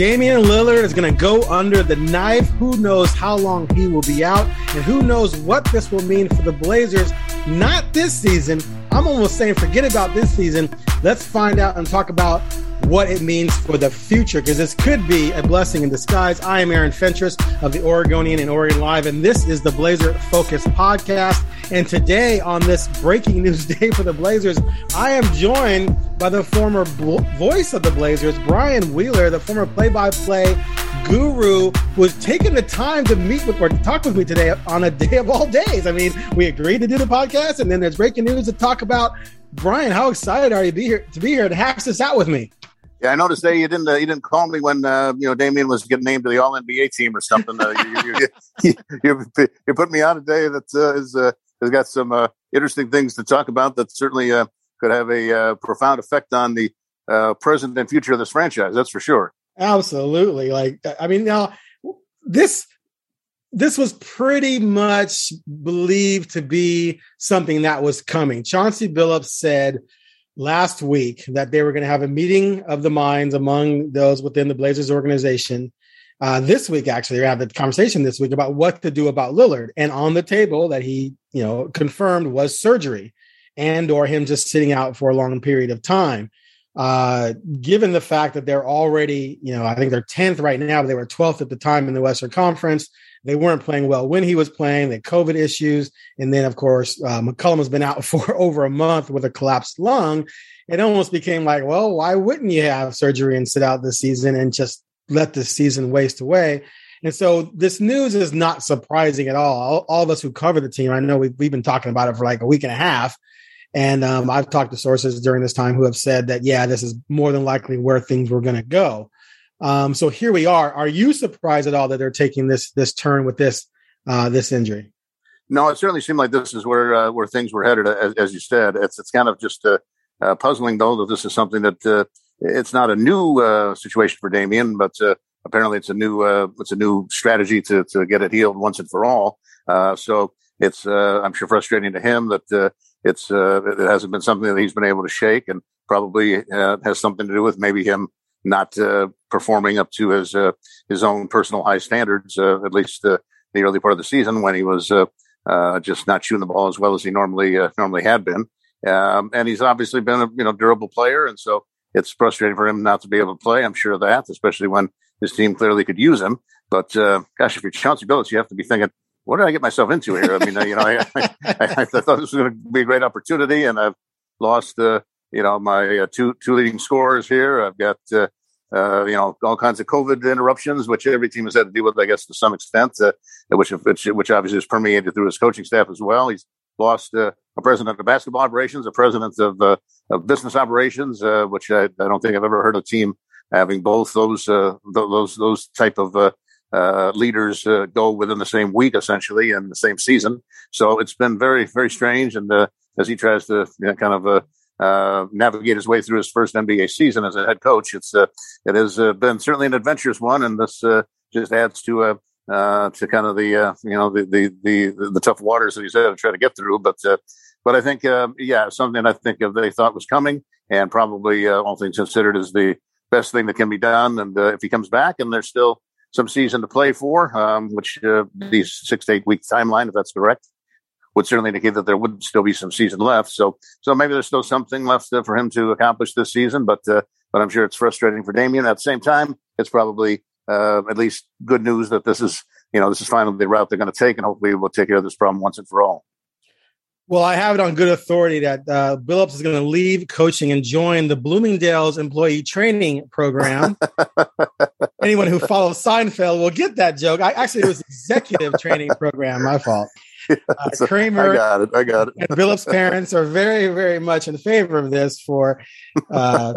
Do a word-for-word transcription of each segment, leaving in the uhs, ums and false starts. Damian Lillard is going to go under the knife. Who knows how long he will be out, and who knows what this will mean for the Blazers. Not this season. I'm almost saying forget about this season. Let's find out and talk about what it means for the future, because this could be a blessing in disguise. I am Aaron Fentress of the Oregonian and Oregon Live, and this is the Blazer Focus Podcast. And today on this breaking news day for the Blazers, I am joined by the former voice of the Blazers, Brian Wheeler, the former play-by-play guru, who has taken the time to meet with or to talk with me today on a day of all days. I mean, we agreed to do the podcast, and then there's breaking news to talk about. Brian, how excited are you to be here to be here to hash this out with me? Yeah, I noticed that you didn't uh, you didn't call me when uh, you know Damian was getting named to the All N B A team or something. Uh, you, you, you, you, you, you put me on a day that uh, is, uh, has got some uh, interesting things to talk about that certainly uh, could have a uh, profound effect on the uh, present and future of this franchise. That's for sure. Absolutely. Like, I mean, now this this was pretty much believed to be something that was coming. Chauncey Billups said last week that they were going to have a meeting of the minds among those within the Blazers organization. Uh, this week, actually, we had a conversation this week about what to do about Lillard, and on the table that he, you know, confirmed was surgery and or him just sitting out for a long period of time. Uh, given the fact that they're already, you know, I think they're tenth right now, but they were twelfth at the time in the Western Conference. They weren't playing well when he was playing, the COVID issues. And then, of course, uh, McCollum has been out for over a month with a collapsed lung. It almost became like, well, why wouldn't you have surgery and sit out this season and just let the season waste away? And so this news is not surprising at all. All, all of us who cover the team, I know we've, we've been talking about it for like a week and a half. And um, I've talked to sources during this time who have said that, yeah, this is more than likely where things were going to go. Um, so here we are. Are you surprised at all that they're taking this this turn with this uh, this injury? No, it certainly seemed like this is where uh, where things were headed, as, as you said. It's it's kind of just uh, uh, puzzling, though, that this is something that uh, it's not a new uh, situation for Damian, but uh, apparently it's a new uh, it's a new strategy to to get it healed once and for all. Uh, so it's uh, I'm sure frustrating to him that uh, it's uh, it hasn't been something that he's been able to shake, and probably uh, has something to do with maybe him not uh, performing up to his uh, his own personal high standards, uh, at least uh, the early part of the season when he was uh, uh, just not shooting the ball as well as he normally uh, normally had been. Um, and he's obviously been a you know durable player, and so it's frustrating for him not to be able to play. I'm sure of that, especially when his team clearly could use him. But uh, gosh, if you're Chauncey Billups, you have to be thinking, what did I get myself into here? I mean, uh, you know, I, I, I thought this was going to be a great opportunity, and I've lost uh, you know my uh, two two leading scorers here. I've got. Uh, Uh, you know, all kinds of COVID interruptions, which every team has had to deal with, I guess, to some extent, uh, which, which which obviously is permeated through his coaching staff as well. He's lost uh, a president of basketball operations, a president of, uh, of business operations, uh, which I, I don't think I've ever heard a team having both those uh, th- those those type of uh, uh, leaders uh, go within the same week, essentially, and the same season. So it's been very, very strange. And uh, as he tries to you know, kind of uh, Uh, navigate his way through his first N B A season as a head coach. It's uh, it has uh, been certainly an adventurous one, and this uh, just adds to uh, uh, to kind of the uh, you know the, the the the tough waters that he's had to try to get through. But uh, but I think uh, yeah, something I think uh, they thought was coming, and probably uh, all things considered is the best thing that can be done. And uh, if he comes back, and there's still some season to play for, um, which uh, the six to eight week timeline, if that's correct, would certainly indicate that there would still be some season left. So, so maybe there's still something left uh, for him to accomplish this season, but, uh, but I'm sure it's frustrating for Damian. At the same time, it's probably uh, at least good news that this is, you know, this is finally the route they're going to take, and hopefully we'll take care of this problem once and for all. Well, I have it on good authority that uh, Billups is going to leave coaching and join the Bloomingdale's employee training program. Anyone who follows Seinfeld will get that joke. I actually, it was executive training program. My fault. Yeah, uh, Kramer, I got it. I got it. And Billups' parents are very, very much in favor of this for uh,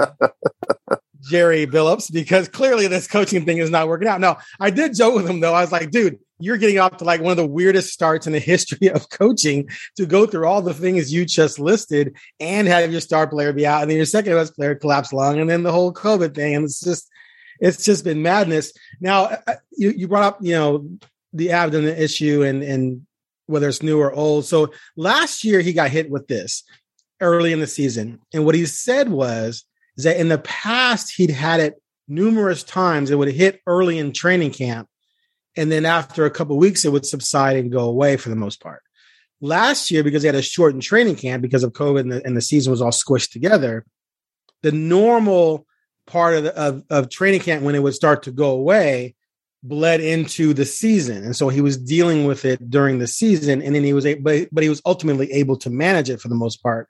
Jerry Billups, because clearly this coaching thing is not working out. No, I did joke with him, though. I was like, dude, you're getting off to like one of the weirdest starts in the history of coaching to go through all the things you just listed and have your star player be out, and then your second best player collapse lung, and then the whole COVID thing. And it's just, it's just been madness. Now, you, you brought up, you know, the abdomen issue and, and, whether it's new or old. So last year he got hit with this early in the season. And what he said was that in the past, he'd had it numerous times. It would hit early in training camp, and then after a couple of weeks, it would subside and go away for the most part. Last year, because they had a shortened training camp because of COVID and the, and the season was all squished together, the normal part of, the, of of training camp when it would start to go away bled into the season, and so he was dealing with it during the season, and then he was but but he was ultimately able to manage it for the most part,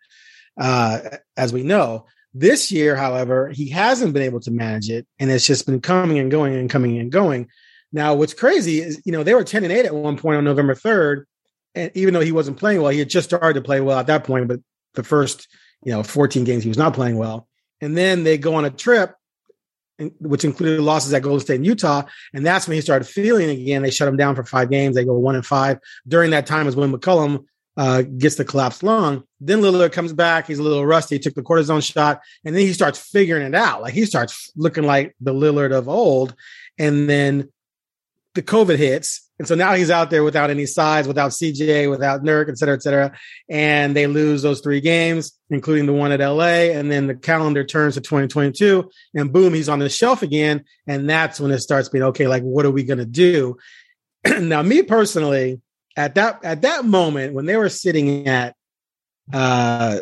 uh, as we know. This year, however, he hasn't been able to manage it, and it's just been coming and going and coming and going. Now, what's crazy is, you know, they were ten and eight at one point on November third, and even though he wasn't playing well, he had just started to play well at that point, but the first, you know, fourteen games he was not playing well. And then they go on a trip, which included losses at Golden State and Utah, and that's when he started feeling again. They shut him down for five games. They go one and five. During that time is when McCollum uh, gets the collapsed lung. Then Lillard comes back. He's a little rusty. He took the cortisone shot, and then he starts figuring it out. Like, he starts looking like the Lillard of old, and then the COVID hits. And so now he's out there without any sides, without C J, without Nurk, et cetera, et cetera. And they lose those three games, including the one at L A. And then the calendar turns to twenty twenty-two, and boom, he's on the shelf again. And that's when it starts being, okay, like, what are we going to do? Now, me personally, at that, at that moment, when they were sitting at uh,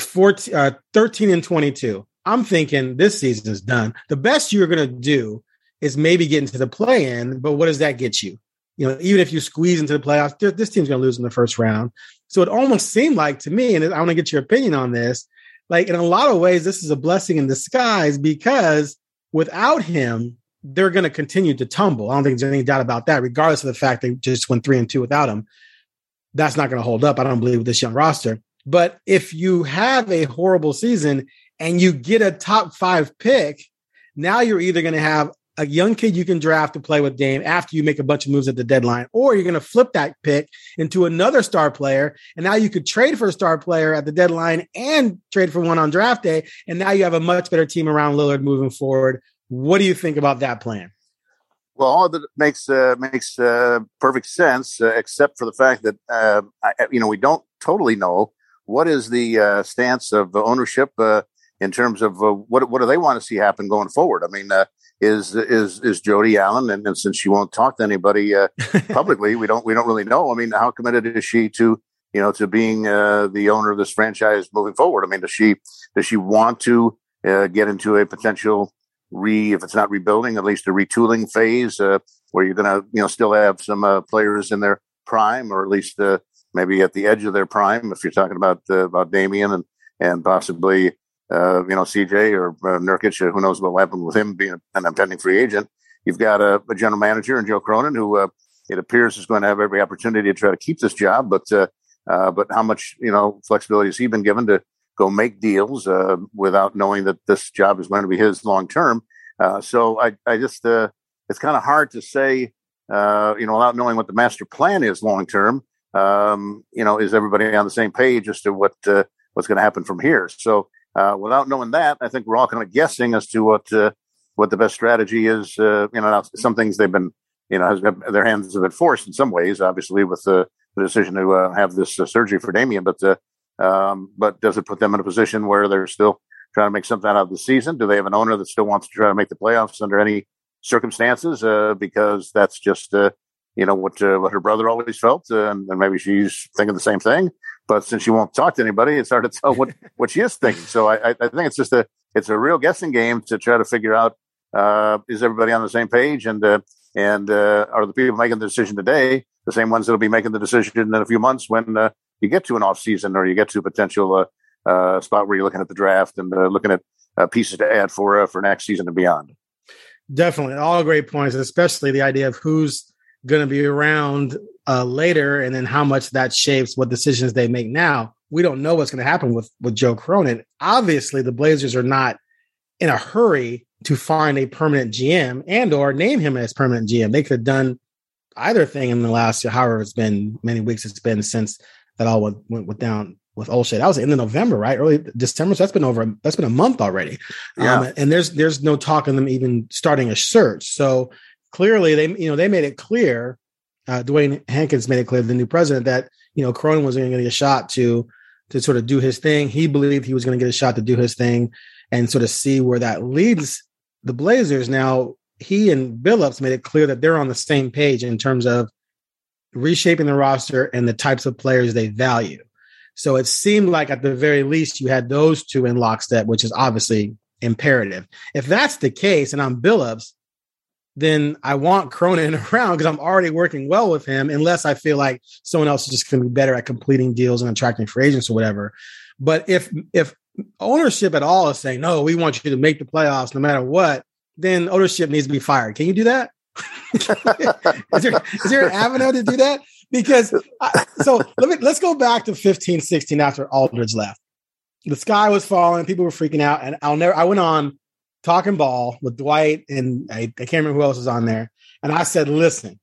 fourteen, uh, thirteen and twenty-two, I'm thinking this season is done. The best you're going to do is maybe getting to the play-in, but what does that get you? You know, even if you squeeze into the playoffs, this team's going to lose in the first round. So it almost seemed like to me, and I want to get your opinion on this, like, in a lot of ways, this is a blessing in disguise, because without him, they're going to continue to tumble. I don't think there's any doubt about that, regardless of the fact they just went three and two without him. That's not going to hold up, I don't believe, with this young roster. But if you have a horrible season and you get a top five pick, now you're either going to have a young kid you can draft to play with Dame after you make a bunch of moves at the deadline, or you're going to flip that pick into another star player. And now you could trade for a star player at the deadline and trade for one on draft day. And now you have a much better team around Lillard moving forward. What do you think about that plan? Well, all of it makes, uh, makes uh, perfect sense, uh, except for the fact that, uh, I, you know, we don't totally know what is the uh, stance of the ownership uh, in terms of uh, what, what do they want to see happen going forward? I mean, uh, Is is is Jody Allen, and, and since she won't talk to anybody uh, publicly, we don't we don't really know. I mean, how committed is she to you know to being uh, the owner of this franchise moving forward? I mean, does she does she want to uh, get into a potential re if it's not rebuilding, at least a retooling phase uh, where you're going to you know still have some uh, players in their prime, or at least uh, maybe at the edge of their prime, if you're talking about uh, about Damian and and possibly. Uh, you know, C J or uh, Nurkic, uh, who knows what will happen with him being an impending free agent. You've got a, a general manager in Joe Cronin, who uh, it appears is going to have every opportunity to try to keep this job. But uh, uh, but how much, you know, flexibility has he been given to go make deals uh, without knowing that this job is going to be his long term? Uh, so I, I just uh, it's kind of hard to say, uh, you know, without knowing what the master plan is long term. Um, you know, is everybody on the same page as to what uh, what's going to happen from here? So. Uh, without knowing that, I think we're all kind of guessing as to what uh, what the best strategy is. Uh, you know, some things they've been, you know, has been, their hands have been forced in some ways, obviously, with uh, the decision to uh, have this uh, surgery for Damian. But uh, um, but does it put them in a position where they're still trying to make something out of the season? Do they have an owner that still wants to try to make the playoffs under any circumstances? Uh, because that's just, uh, you know, what uh, what her brother always felt, uh, and, and maybe she's thinking the same thing. But since she won't talk to anybody, it's hard to tell what, what she is thinking. So I, I think it's just a it's a real guessing game to try to figure out uh, is everybody on the same page, and uh, and uh, are the people making the decision today the same ones that will be making the decision in a few months when uh, you get to an off season, or you get to a potential uh, uh, spot where you're looking at the draft and uh, looking at uh, pieces to add for uh, for next season and beyond. Definitely, all great points, especially the idea of who's going to be around uh, later, and then how much that shapes what decisions they make now. We don't know what's going to happen with, with Joe Cronin. Obviously, the Blazers are not in a hurry to find a permanent G M and or name him as permanent G M. They could have done either thing in the last, however it's been, many weeks it's been since that all went, went down with O'Shea. That was in the November, right? Early December. So that's been over, that's been a month already. Yeah. Um, and there's there's no talk of them even starting a search. So clearly, they you know they made it clear. Uh, Dwayne Hankins made it clear, the new president, that you know Cronin was going to get a shot to to sort of do his thing. He believed he was going to get a shot to do his thing, and sort of see where that leads the Blazers now, he and Billups made it clear that they're on the same page in terms of reshaping the roster and the types of players they value. So it seemed like at the very least you had those two in lockstep, which is obviously imperative. If that's the case and I'm Billups, then I want Cronin around because I'm already working well with him, unless I feel like someone else is just going to be better at completing deals and attracting free agents or whatever. But if if ownership at all is saying, no, we want you to make the playoffs no matter what, then ownership needs to be fired. Can you do that? is, there, is there an avenue to do that? Because I, so let me, let's go back to fifteen sixteen after Aldridge left. The sky was falling. People were freaking out. And I'll never, I went on Talking Ball with Dwight and I, I can't remember who else was on there. And I said, listen,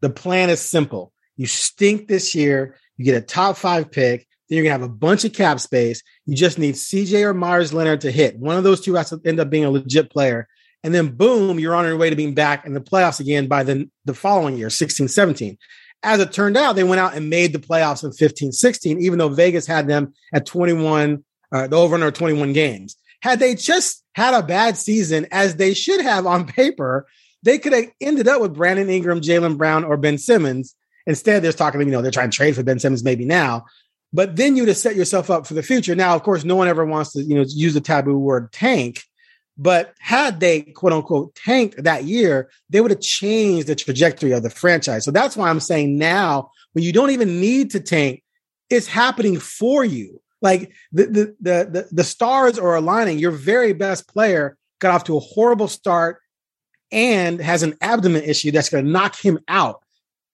the plan is simple. You stink this year. You get a top five pick. Then you're going to have a bunch of cap space. You just need C J or Myers Leonard to hit. One of those two has to end up being a legit player. And then boom, you're on your way to being back in the playoffs again by the, the following year, sixteen seventeen. As it turned out, they went out and made the playoffs in fifteen sixteen, even though Vegas had them at twenty-one, uh, the over under twenty-one games. Had they just had a bad season, as they should have on paper, they could have ended up with Brandon Ingram, Jaylen Brown, or Ben Simmons. Instead, they're talking to, you know, they're trying to trade for Ben Simmons maybe now. But then you'd have set yourself up for the future. Now, of course, no one ever wants to, you know, use the taboo word tank. But had they, quote unquote, tanked that year, they would have changed the trajectory of the franchise. So that's why I'm saying now, when you don't even need to tank, it's happening for you. Like the the the the, the stars are aligning. Your very best player got off to a horrible start and has an abdomen issue that's going to knock him out.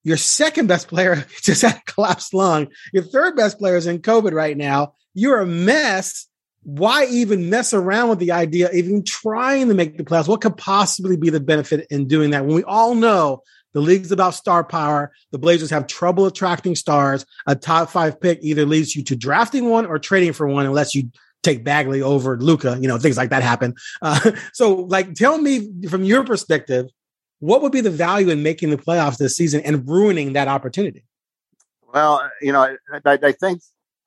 Your second best player just had a collapsed lung. Your third best player is in COVID right now. You're a mess. Why even mess around with the idea of even trying to make the playoffs? What could possibly be the benefit in doing that? When we all know the league's about star power, the Blazers have trouble attracting stars. A top five pick either leads you to drafting one or trading for one, unless you take Bagley over Luka. You know, things like that happen. Uh, so, like, tell me from your perspective, what would be the value in making the playoffs this season and ruining that opportunity? Well, you know, I, I, I think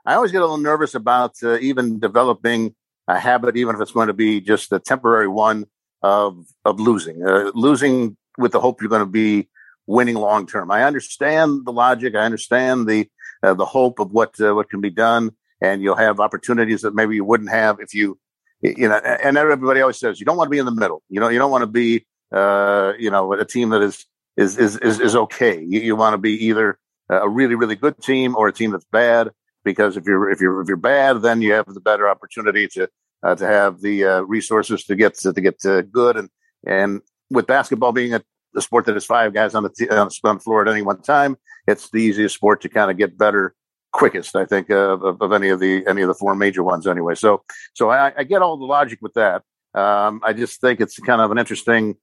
I always get a little nervous about uh, even developing a habit, even if it's going to be just a temporary one of of losing, uh, losing with the hope you're going to be winning long term. I understand the logic. I understand the uh, the hope of what uh, what can be done, and you'll have opportunities that maybe you wouldn't have if you, you know. And everybody always says you don't want to be in the middle. You know, you don't want to be. Uh, you know, a team that is is is is, is okay. You, you want to be either a really really good team or a team that's bad. Because if you're if you're if you're bad, then you have the better opportunity to uh, to have the uh, resources to get to, to get to good. And and with basketball being a, a sport that is five guys on the t- on the floor at any one time, it's the easiest sport to kind of get better quickest. I think uh, of of any of the any of the four major ones anyway. So so I, I get all the logic with that. Um, I just think it's kind of an interesting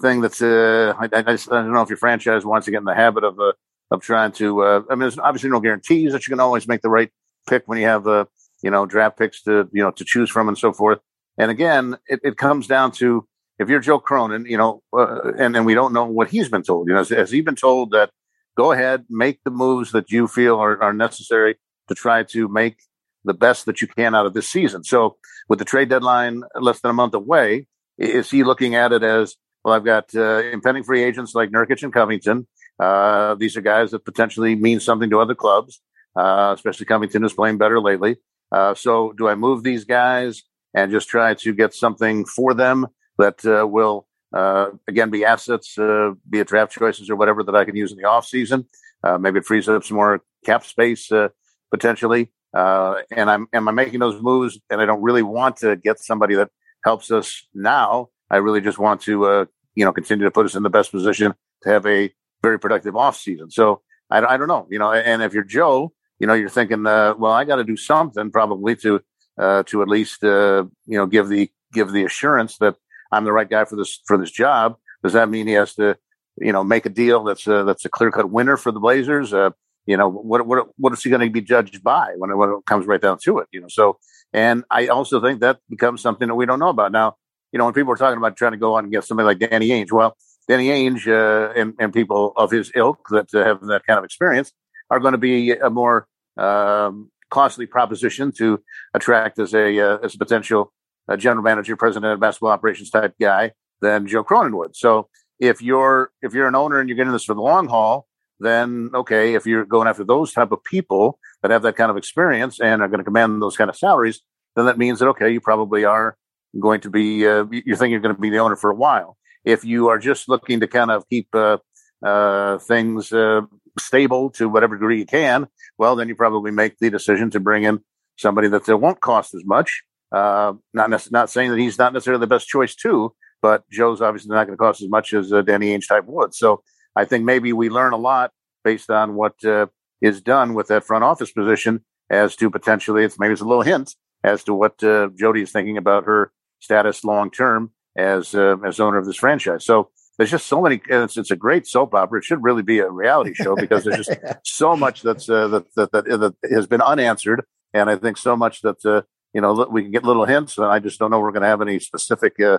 thing that's uh I, I, just, I don't know if your franchise wants to get in the habit of uh, of trying to uh I mean there's obviously no guarantees that you can always make the right pick when you have uh you know draft picks to you know to choose from and so forth. And again, it, it comes down to if you're Joe Cronin, you know, uh, and and we don't know what he's been told. You know, has, has he been told that go ahead, make the moves that you feel are, are necessary to try to make the best that you can out of this season? So with the trade deadline less than a month away, is he looking at it as, well, I've got uh, impending free agents like Nurkic and Covington. Uh, these are guys that potentially mean something to other clubs, uh, especially Covington is playing better lately. Uh, so do I move these guys and just try to get something for them that uh, will, uh, again, be assets, uh, be it draft choices or whatever that I can use in the offseason? Uh, maybe it frees up some more cap space uh, potentially. Uh, and I'm am I making those moves? And I don't really want to get somebody that helps us now. I really just want to, uh, you know, continue to put us in the best position to have a very productive offseason. So I, I don't know, you know, and if you're Joe, you know, you're thinking, uh, well, I got to do something probably to, uh, to at least, uh, you know, give the, give the assurance that I'm the right guy for this, for this job. Does that mean he has to, you know, make a deal that's a, that's a clear cut winner for the Blazers? Uh, you know, what, what, what is he going to be judged by when it, when it comes right down to it, you know? So, and I also think that becomes something that we don't know about now. You know, when people are talking about trying to go on and get somebody like Danny Ainge, well, Danny Ainge uh, and, and people of his ilk that uh, have that kind of experience are going to be a more um, costly proposition to attract as a uh, as a potential a general manager, president of basketball operations type guy than Joe Cronin would. So if you're if you're an owner and you're getting this for the long haul, then okay, if you're going after those type of people that have that kind of experience and are going to command those kind of salaries, then that means that, okay, you probably are going to be, uh, you think you're going to be the owner for a while. If you are just looking to kind of keep uh, uh, things uh, stable to whatever degree you can, well, then you probably make the decision to bring in somebody that won't cost as much. Uh, not ne- not saying that he's not necessarily the best choice too, but Joe's obviously not going to cost as much as uh, Danny Ainge type would. So I think maybe we learn a lot based on what uh, is done with that front office position as to potentially, it's maybe it's a little hint as to what uh, Jody is thinking about her status long-term as uh, as owner of this franchise. So there's just so many, it's, it's a great soap opera. It should really be a reality show because there's just so much that's uh, that, that, that that has been unanswered. And I think so much that, uh, you know, we can get little hints, and I just don't know we're going to have any specific, uh,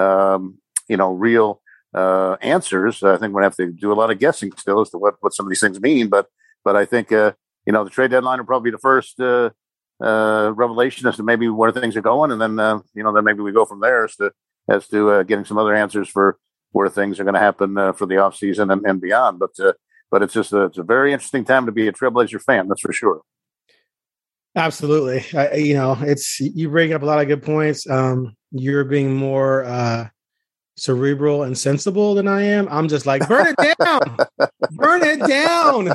um, you know, real uh, answers. I think we're going to have to do a lot of guessing still as to what, what some of these things mean. But but I think, uh, you know, the trade deadline will probably be the first uh, uh, revelation as to maybe where things are going. And then, uh, you know, then maybe we go from there as to, as to uh, getting some other answers for where things are going to happen uh, for the offseason and, and beyond. But uh, but it's just a, it's a very interesting time to be a Trailblazer fan, that's for sure. Absolutely. I, you know, it's, you bring up a lot of good points. Um, you're being more uh, cerebral and sensible than I am. I'm just like, burn it down, burn it down.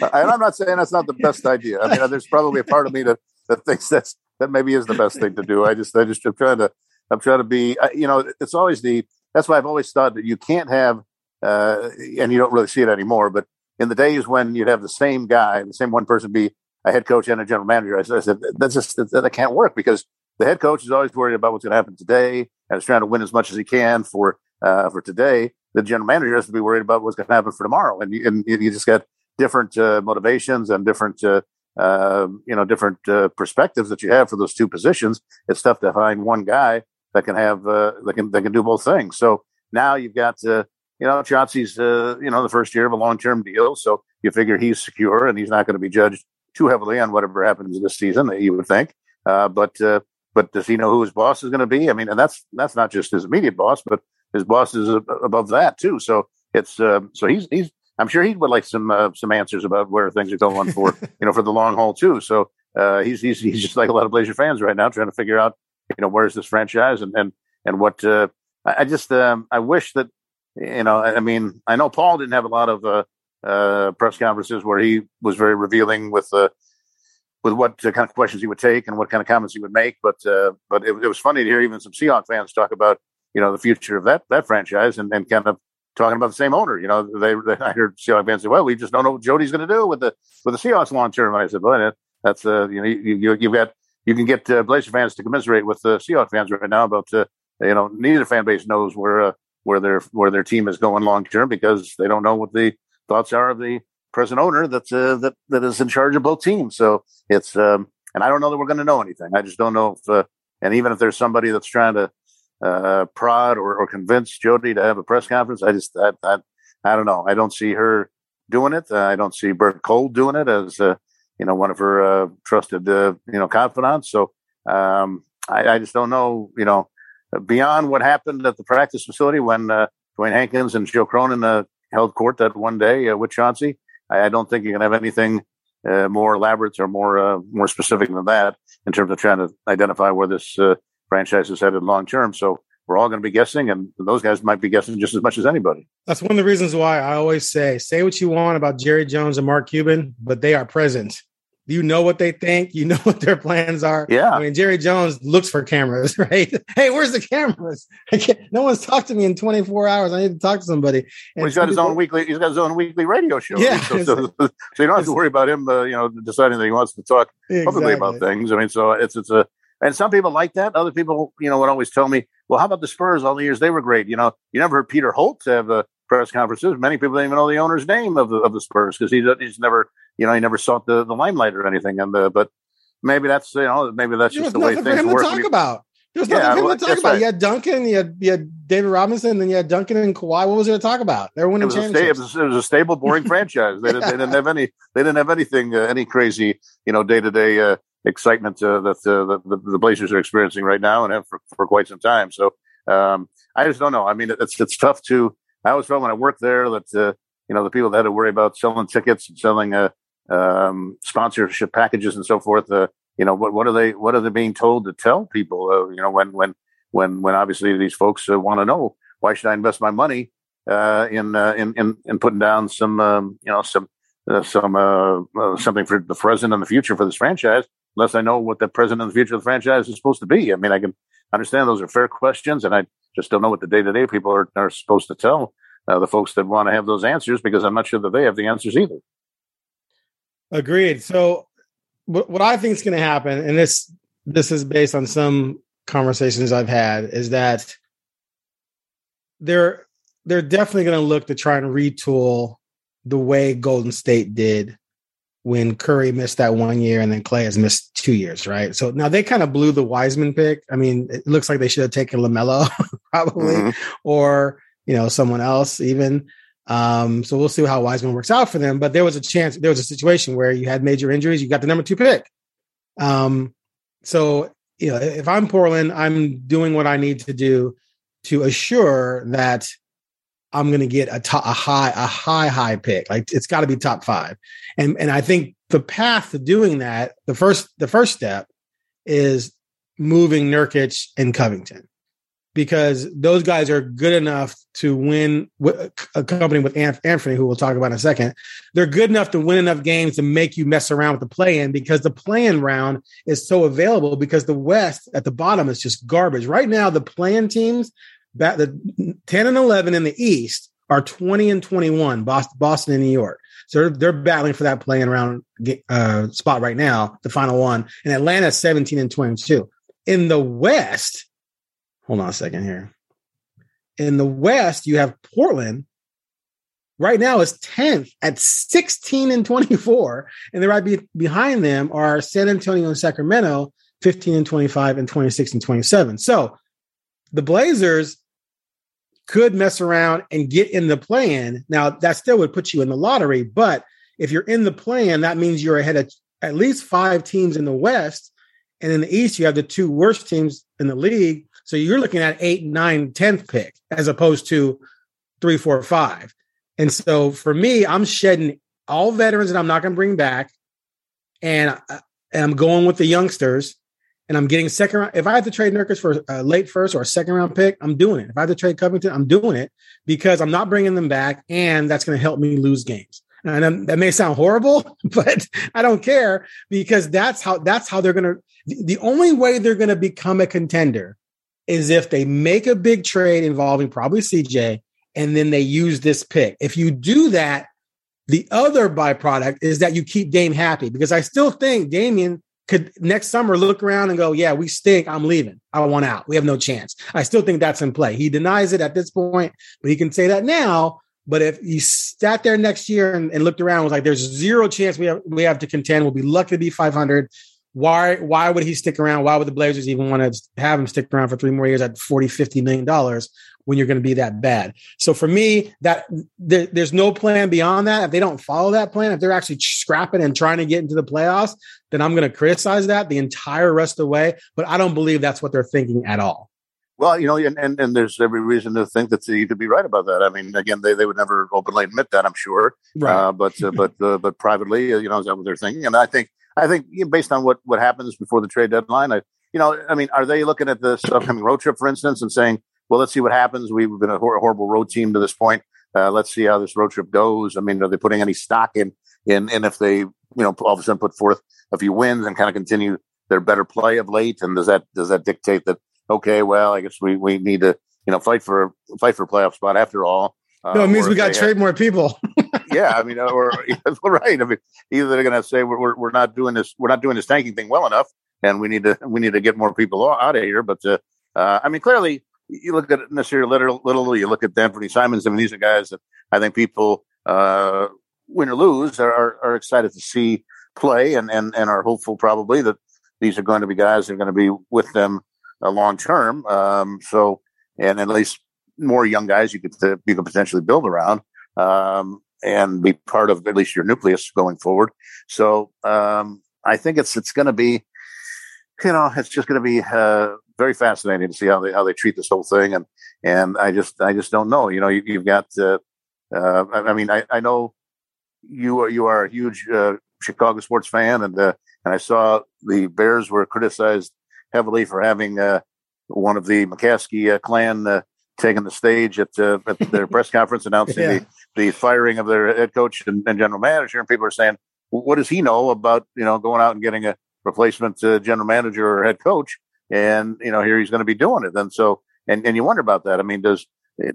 And I'm not saying that's not the best idea. I mean, there's probably a part of me that, that thinks that's, that maybe is the best thing to do. I just, I just, I'm trying to, I'm trying to be, you know, it's always the, that's why I've always thought that you can't have, uh, and you don't really see it anymore, but in the days when you'd have the same guy, the same one person be a head coach and a general manager, I said, that's just, that can't work because the head coach is always worried about what's going to happen today and is trying to win as much as he can for uh, for today. The general manager has to be worried about what's going to happen for tomorrow. And you, and you just got different uh, motivations and different, uh, uh, you know, different uh, perspectives that you have for those two positions. It's tough to find one guy that can have, uh, that can, that can do both things. So now you've got uh, you know, Chauncey's, uh, you know, the first year of a long-term deal, so you figure he's secure and he's not going to be judged too heavily on whatever happens this season, that you would think. Uh, but uh, but does he know who his boss is going to be? I mean, and that's that's not just his immediate boss, but his boss is above that too. So it's uh, so he's he's I'm sure he would like some uh, some answers about where things are going for you know for the long haul too. So uh, he's he's he's just like a lot of Blazer fans right now, trying to figure out you know where's this franchise and and and what uh, I just um, I wish that. You know, I mean, I know Paul didn't have a lot of uh, uh, press conferences where he was very revealing with uh, with what kind of questions he would take and what kind of comments he would make. But uh, but it, it was funny to hear even some Seahawks fans talk about, you know, the future of that that franchise and, and kind of talking about the same owner. You know, they, they I heard Seahawks fans say, well, we just don't know what Jody's going to do with the with the Seahawks long term. And I said, well, that's, uh, you know, you, you, you've got you can get uh, Blazer fans to commiserate with the uh, Seahawks fans right now about, uh, you know, neither fan base knows where uh, where their where their team is going long term because they don't know what the thoughts are of the present owner that's uh, that that is in charge of both teams. So it's um, and I don't know that we're going to know anything. I just don't know if uh, and even if there's somebody that's trying to uh, prod or, or convince Jody to have a press conference, I just I I, I don't know. I don't see her doing it. Uh, I don't see Bert Cole doing it as uh, you know one of her uh, trusted uh, you know confidants. So um, I, I just don't know you know. Beyond what happened at the practice facility when uh, Dwayne Hankins and Joe Cronin uh, held court that one day uh, with Chauncey, I, I don't think you can have anything uh, more elaborate or more uh, more specific than that in terms of trying to identify where this uh, franchise is headed long term. So we're all going to be guessing, and those guys might be guessing just as much as anybody. That's one of the reasons why I always say, say what you want about Jerry Jones and Mark Cuban, but they are present. You know what they think. You know what their plans are. Yeah. I mean, Jerry Jones looks for cameras, right? Hey, where's the cameras? I can't, no one's talked to me in twenty-four hours. I need to talk to somebody. Well, he's got his own weekly. He's got his own weekly radio show. Yeah. So, so, so you don't have to worry about him, uh, you know, deciding that he wants to talk publicly exactly. about things. I mean, so it's it's a. And some people like that. Other people, you know, would always tell me, "Well, how about the Spurs? All the years they were great." You know, you never heard Peter Holt have a press conferences. Many people don't even know the owner's name of the of the Spurs because he he's never. You know, he never sought the, the limelight or anything, and uh, but maybe that's you know maybe that's there just the way things work. There's nothing for him to talk about. There's nothing yeah, for him well, to talk about. Right. You had Duncan, you had, you had David Robinson, then you had Duncan and Kawhi. What was there to talk about? They were winning it championships. A sta- it, was, it was a stable, boring franchise. They, yeah. didn't, they didn't have any. They didn't have anything, uh, any crazy, you know, day to day excitement uh, that the, the the Blazers are experiencing right now and have for, for quite some time. So um, I just don't know. I mean, it's it's tough to. I always felt when I worked there that uh, you know the people that had to worry about selling tickets and selling uh, um, sponsorship packages and so forth. Uh, you know what what are they what are they being told to tell people? Uh, you know when when when when obviously these folks uh, want to know, why should I invest my money uh, in, uh, in in in putting down some um, you know some uh, some uh, uh, something for the present and the future for this franchise? Unless I know what the present and the future of the franchise is supposed to be. I mean, I can understand those are fair questions, and I just don't know what the day-to-day people are, are supposed to tell uh, the folks that want to have those answers, because I'm not sure that they have the answers either. Agreed. So what, what I think is going to happen, and this this is based on some conversations I've had, is that they're they're definitely going to look to try and retool the way Golden State did when Curry missed that one year and then Clay has missed two years, right? So now they kind of blew the Wiseman pick. I mean, it looks like they should have taken LaMelo probably, mm-hmm. or, you know, someone else even. Um, so we'll see how Wiseman works out for them. But there was a chance, there was a situation where you had major injuries, you got the number two pick. Um, so, you know, if I'm Portland, I'm doing what I need to do to assure that I'm going to get a, to- a high, a high, high pick. Like, it's got to be top five. And and I think the path to doing that, the first, the first step is moving Nurkic and Covington, because those guys are good enough to win w- a company with Anf- Anfernee, who we'll talk about in a second. They're good enough to win enough games to make you mess around with the play-in, because the play-in round is so available, because the West at the bottom is just garbage. Right now, the play-in teams, Back the ten and eleven in the East, are twenty and twenty-one, Boston, Boston and New York. So they're, they're battling for that playing round uh, spot right now, the final one. And Atlanta seventeen and twenty-two. In the West, hold on a second here. In the West, you have Portland right now is tenth at sixteen and twenty-four. And they're right be, behind them are San Antonio and Sacramento, fifteen and twenty-five and twenty-six and twenty-seven. So the Blazers could mess around and get in the play-in. Now, that still would put you in the lottery, but if you're in the play-in, that means you're ahead of at least five teams in the West, and in the East, you have the two worst teams in the league, so you're looking at eight, nine, tenth pick, as opposed to three, four, five. And so for me, I'm shedding all veterans that I'm not going to bring back, and, and I'm going with the youngsters. And I'm getting second round. If I have to trade Nurkic for a late first or a second round pick, I'm doing it. If I have to trade Covington, I'm doing it, because I'm not bringing them back, and that's going to help me lose games. And I'm, that may sound horrible, but I don't care, because that's how that's how they're going to. The only way they're going to become a contender is if they make a big trade involving probably C J, and then they use this pick. If you do that, the other byproduct is that you keep Dame happy, because I still think Damian could next summer look around and go, yeah, we stink, I'm leaving, I want out, we have no chance. I still think that's in play. He denies it at this point, but he can say that now. But if he sat there next year and, and looked around and was like, there's zero chance we have we have to contend, we'll be lucky to be five hundred, why why would he stick around? Why would the Blazers even want to have him stick around for three more years at forty, fifty million dollars when you're going to be that bad? So for me, that there, there's no plan beyond that. If they don't follow that plan, if they're actually scrapping and trying to get into the playoffs, then I'm going to criticize that the entire rest of the way. But I don't believe that's what they're thinking at all. Well, you know, and, and, and there's every reason to think that you could be right about that. I mean, again, they, they would never openly admit that, I'm sure. Right. Uh, but uh, but uh, but privately, uh, you know, is that what they're thinking? And I think I think you know, based on what, what happens before the trade deadline, I you know, I mean, are they looking at this upcoming road trip, for instance, and saying, well, let's see what happens. We've been a hor- horrible road team to this point. Uh, let's see how this road trip goes. I mean, are they putting any stock in, in, in if they, you know, all of a sudden put forth a few wins and kind of continue their better play of late? And does that, does that dictate that, okay, well, I guess we, we need to, you know, fight for, fight for a playoff spot after all. Uh, no, it means we got to trade have, more people. Yeah. I mean, or right. I mean, either they're going to say we're, we're, we're not doing this, we're not doing this tanking thing well enough, and we need to, we need to get more people out of here. But, uh, uh I mean, clearly, you look at Nassir Little, Little, you look at Anfernee Simons. I mean, these are guys that I think people, uh, win or lose, are, are, are excited to see play, and, and, and are hopeful probably that these are going to be guys that are going to be with them uh, long term. Um, so, and at least more young guys you could uh, you could potentially build around um, and be part of at least your nucleus going forward. So um, I think it's it's going to be you know, it's just going to be uh, very fascinating to see how they how they treat this whole thing. And and I just I just don't know. You know, you, you've got. Uh, uh, I, I mean, I, I know you are you are a huge uh, Chicago sports fan, and uh, and I saw the Bears were criticized heavily for having uh, one of the McCaskey uh, clan uh, taking the stage at uh, at their press conference announcing yeah. the, the firing of their head coach and, and general manager, and people are saying, "What does he know about you know going out and getting a replacement uh, general manager or head coach?" And you know, here he's going to be doing it. And so, and, and you wonder about that. I mean, does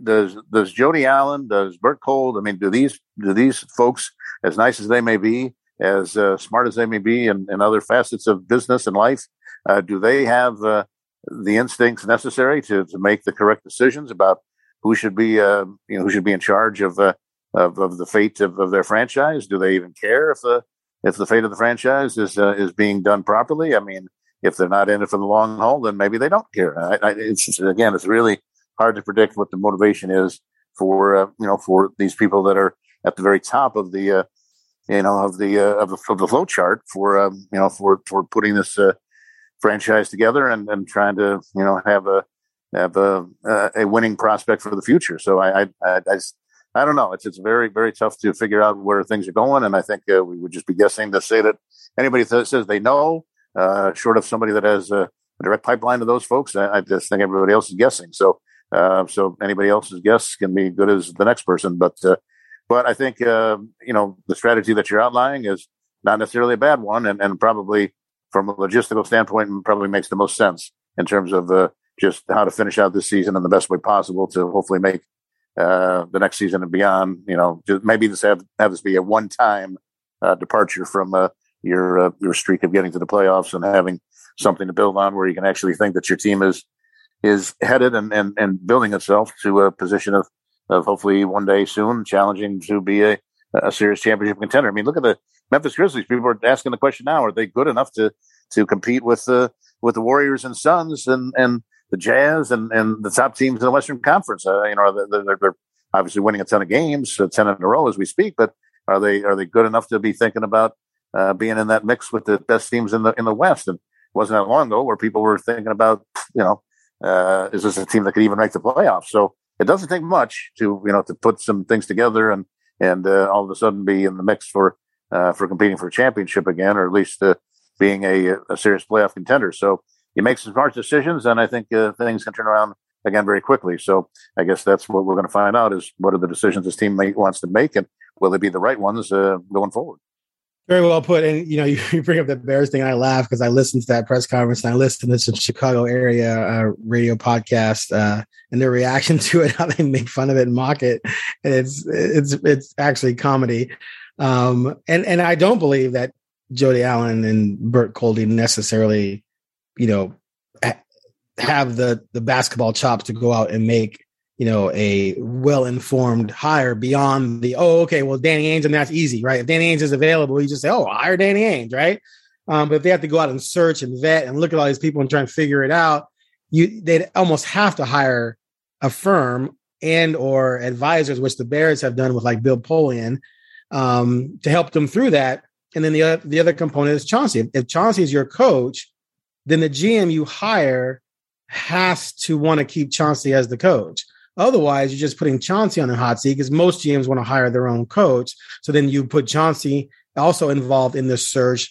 does does Jody Allen, does Bert Cold? I mean, do these do these folks, as nice as they may be, as uh, smart as they may be, and in, in other facets of business and life, uh, do they have uh, the instincts necessary to, to make the correct decisions about who should be uh, you know who should be in charge of uh, of, of the fate of, of their franchise? Do they even care if the if the fate of the franchise is uh, is being done properly? I mean, if they're not in it for the long haul, then maybe they don't care. I, I, it's again, it's really hard to predict what the motivation is for uh, you know for these people that are at the very top of the uh, you know of the uh, of the of the flow chart for um, you know for for putting this uh, franchise together and, and trying to you know have a have a uh, a winning prospect for the future. So I I, I, I I don't know. It's it's very, very tough to figure out where things are going. And I think uh, we would just be guessing to say that anybody that says they know, uh, short of somebody that has a direct pipeline to those folks, I, I just think everybody else is guessing. So uh, so anybody else's guess can be good as the next person. But uh, but I think, uh, you know, the strategy that you're outlining is not necessarily a bad one. And, and probably from a logistical standpoint, probably makes the most sense in terms of uh, just how to finish out this season in the best way possible to hopefully make Uh, the next season and beyond, you know, maybe this have, have this be a one-time uh, departure from uh, your uh, your streak of getting to the playoffs and having something to build on, where you can actually think that your team is is headed and and, and building itself to a position of, of hopefully one day soon challenging to be a, a serious championship contender. I mean, look at the Memphis Grizzlies. People are asking the question now: are they good enough to to compete with the uh, with the Warriors and Suns and and the Jazz and, and the top teams in the Western Conference? Uh, you know, they're, they're, they're obviously winning a ton of games, uh, ten in a row as we speak. But are they are they good enough to be thinking about uh, being in that mix with the best teams in the in the West? And it wasn't that long ago where people were thinking about, you know, uh, is this a team that could even make the playoffs? So it doesn't take much to you know to put some things together and and uh, all of a sudden be in the mix for uh, for competing for a championship again, or at least uh, being a, a serious playoff contender. So you make some smart decisions, and I think uh, things can turn around again very quickly. So I guess that's what we're going to find out, is what are the decisions this team wants to make, and will they be the right ones uh, going forward? Very well put. And, you know, you, you bring up the Bears thing, and I laugh because I listened to that press conference, and I listened to some Chicago area uh, radio podcast uh, and their reaction to it, how they make fun of it and mock it. And it's it's it's actually comedy. Um, and, and I don't believe that Jody Allen and Bert Colding necessarily – you know, have the, the basketball chops to go out and make, you know, a well-informed hire beyond the, oh, okay, well, Danny Ainge, and that's easy, right? If Danny Ainge is available, you just say, oh, hire Danny Ainge, right? Um, but if they have to go out and search and vet and look at all these people and try and figure it out, you they'd almost have to hire a firm and or advisors, which the Bears have done with like Bill Polian, um, to help them through that. And then the other, the other component is Chauncey. If, if Chauncey is your coach, then the G M you hire has to want to keep Chauncey as the coach. Otherwise, you're just putting Chauncey on a hot seat, because most G Ms want to hire their own coach. So then you put Chauncey also involved in this search,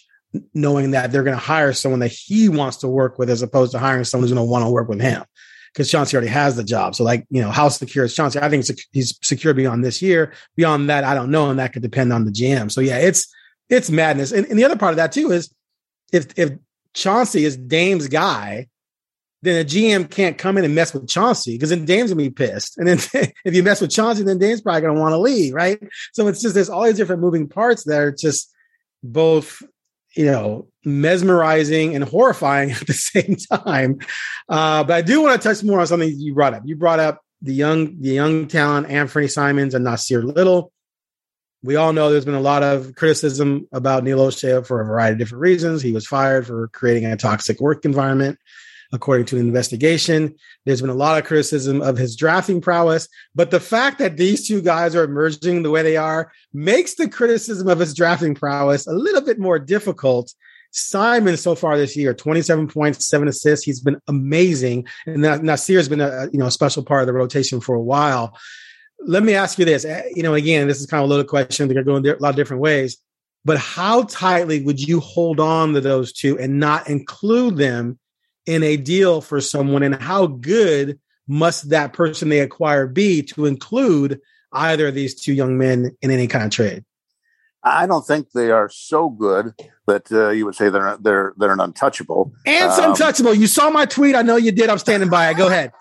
knowing that they're going to hire someone that he wants to work with, as opposed to hiring someone who's going to want to work with him, because Chauncey already has the job. So like, you know, how secure is Chauncey? I think he's secure beyond this year. Beyond that, I don't know. And that could depend on the G M. So yeah, it's, it's madness. And, and the other part of that too is if, if, Chauncey is Dame's guy, then a G M can't come in and mess with Chauncey, because then Dame's gonna be pissed. And then if you mess with Chauncey, then Dame's probably gonna want to leave, right? So it's just, there's all these different moving parts that are just both, you know, mesmerizing and horrifying at the same time. Uh, but I do want to touch more on something you brought up. You brought up the young, the young talent, Anfernee Simons and Nassir Little. We all know there's been a lot of criticism about Neil O'Shea for a variety of different reasons. He was fired for creating a toxic work environment, according to an investigation. There's been a lot of criticism of his drafting prowess, but the fact that these two guys are emerging the way they are makes the criticism of his drafting prowess a little bit more difficult, Simon so far this year, twenty-seven points, seven assists. He's been amazing. And Nassir has been a, you know, a special part of the rotation for a while. Let me ask you this. You know, again, this is kind of a loaded question. They're going a lot of different ways. But how tightly would you hold on to those two and not include them in a deal for someone? And how good must that person they acquire be to include either of these two young men in any kind of trade? I don't think they are so good that uh, you would say they're they're they're an untouchable. Ant's um, untouchable. You saw my tweet. I know you did. I'm standing by it. Go ahead.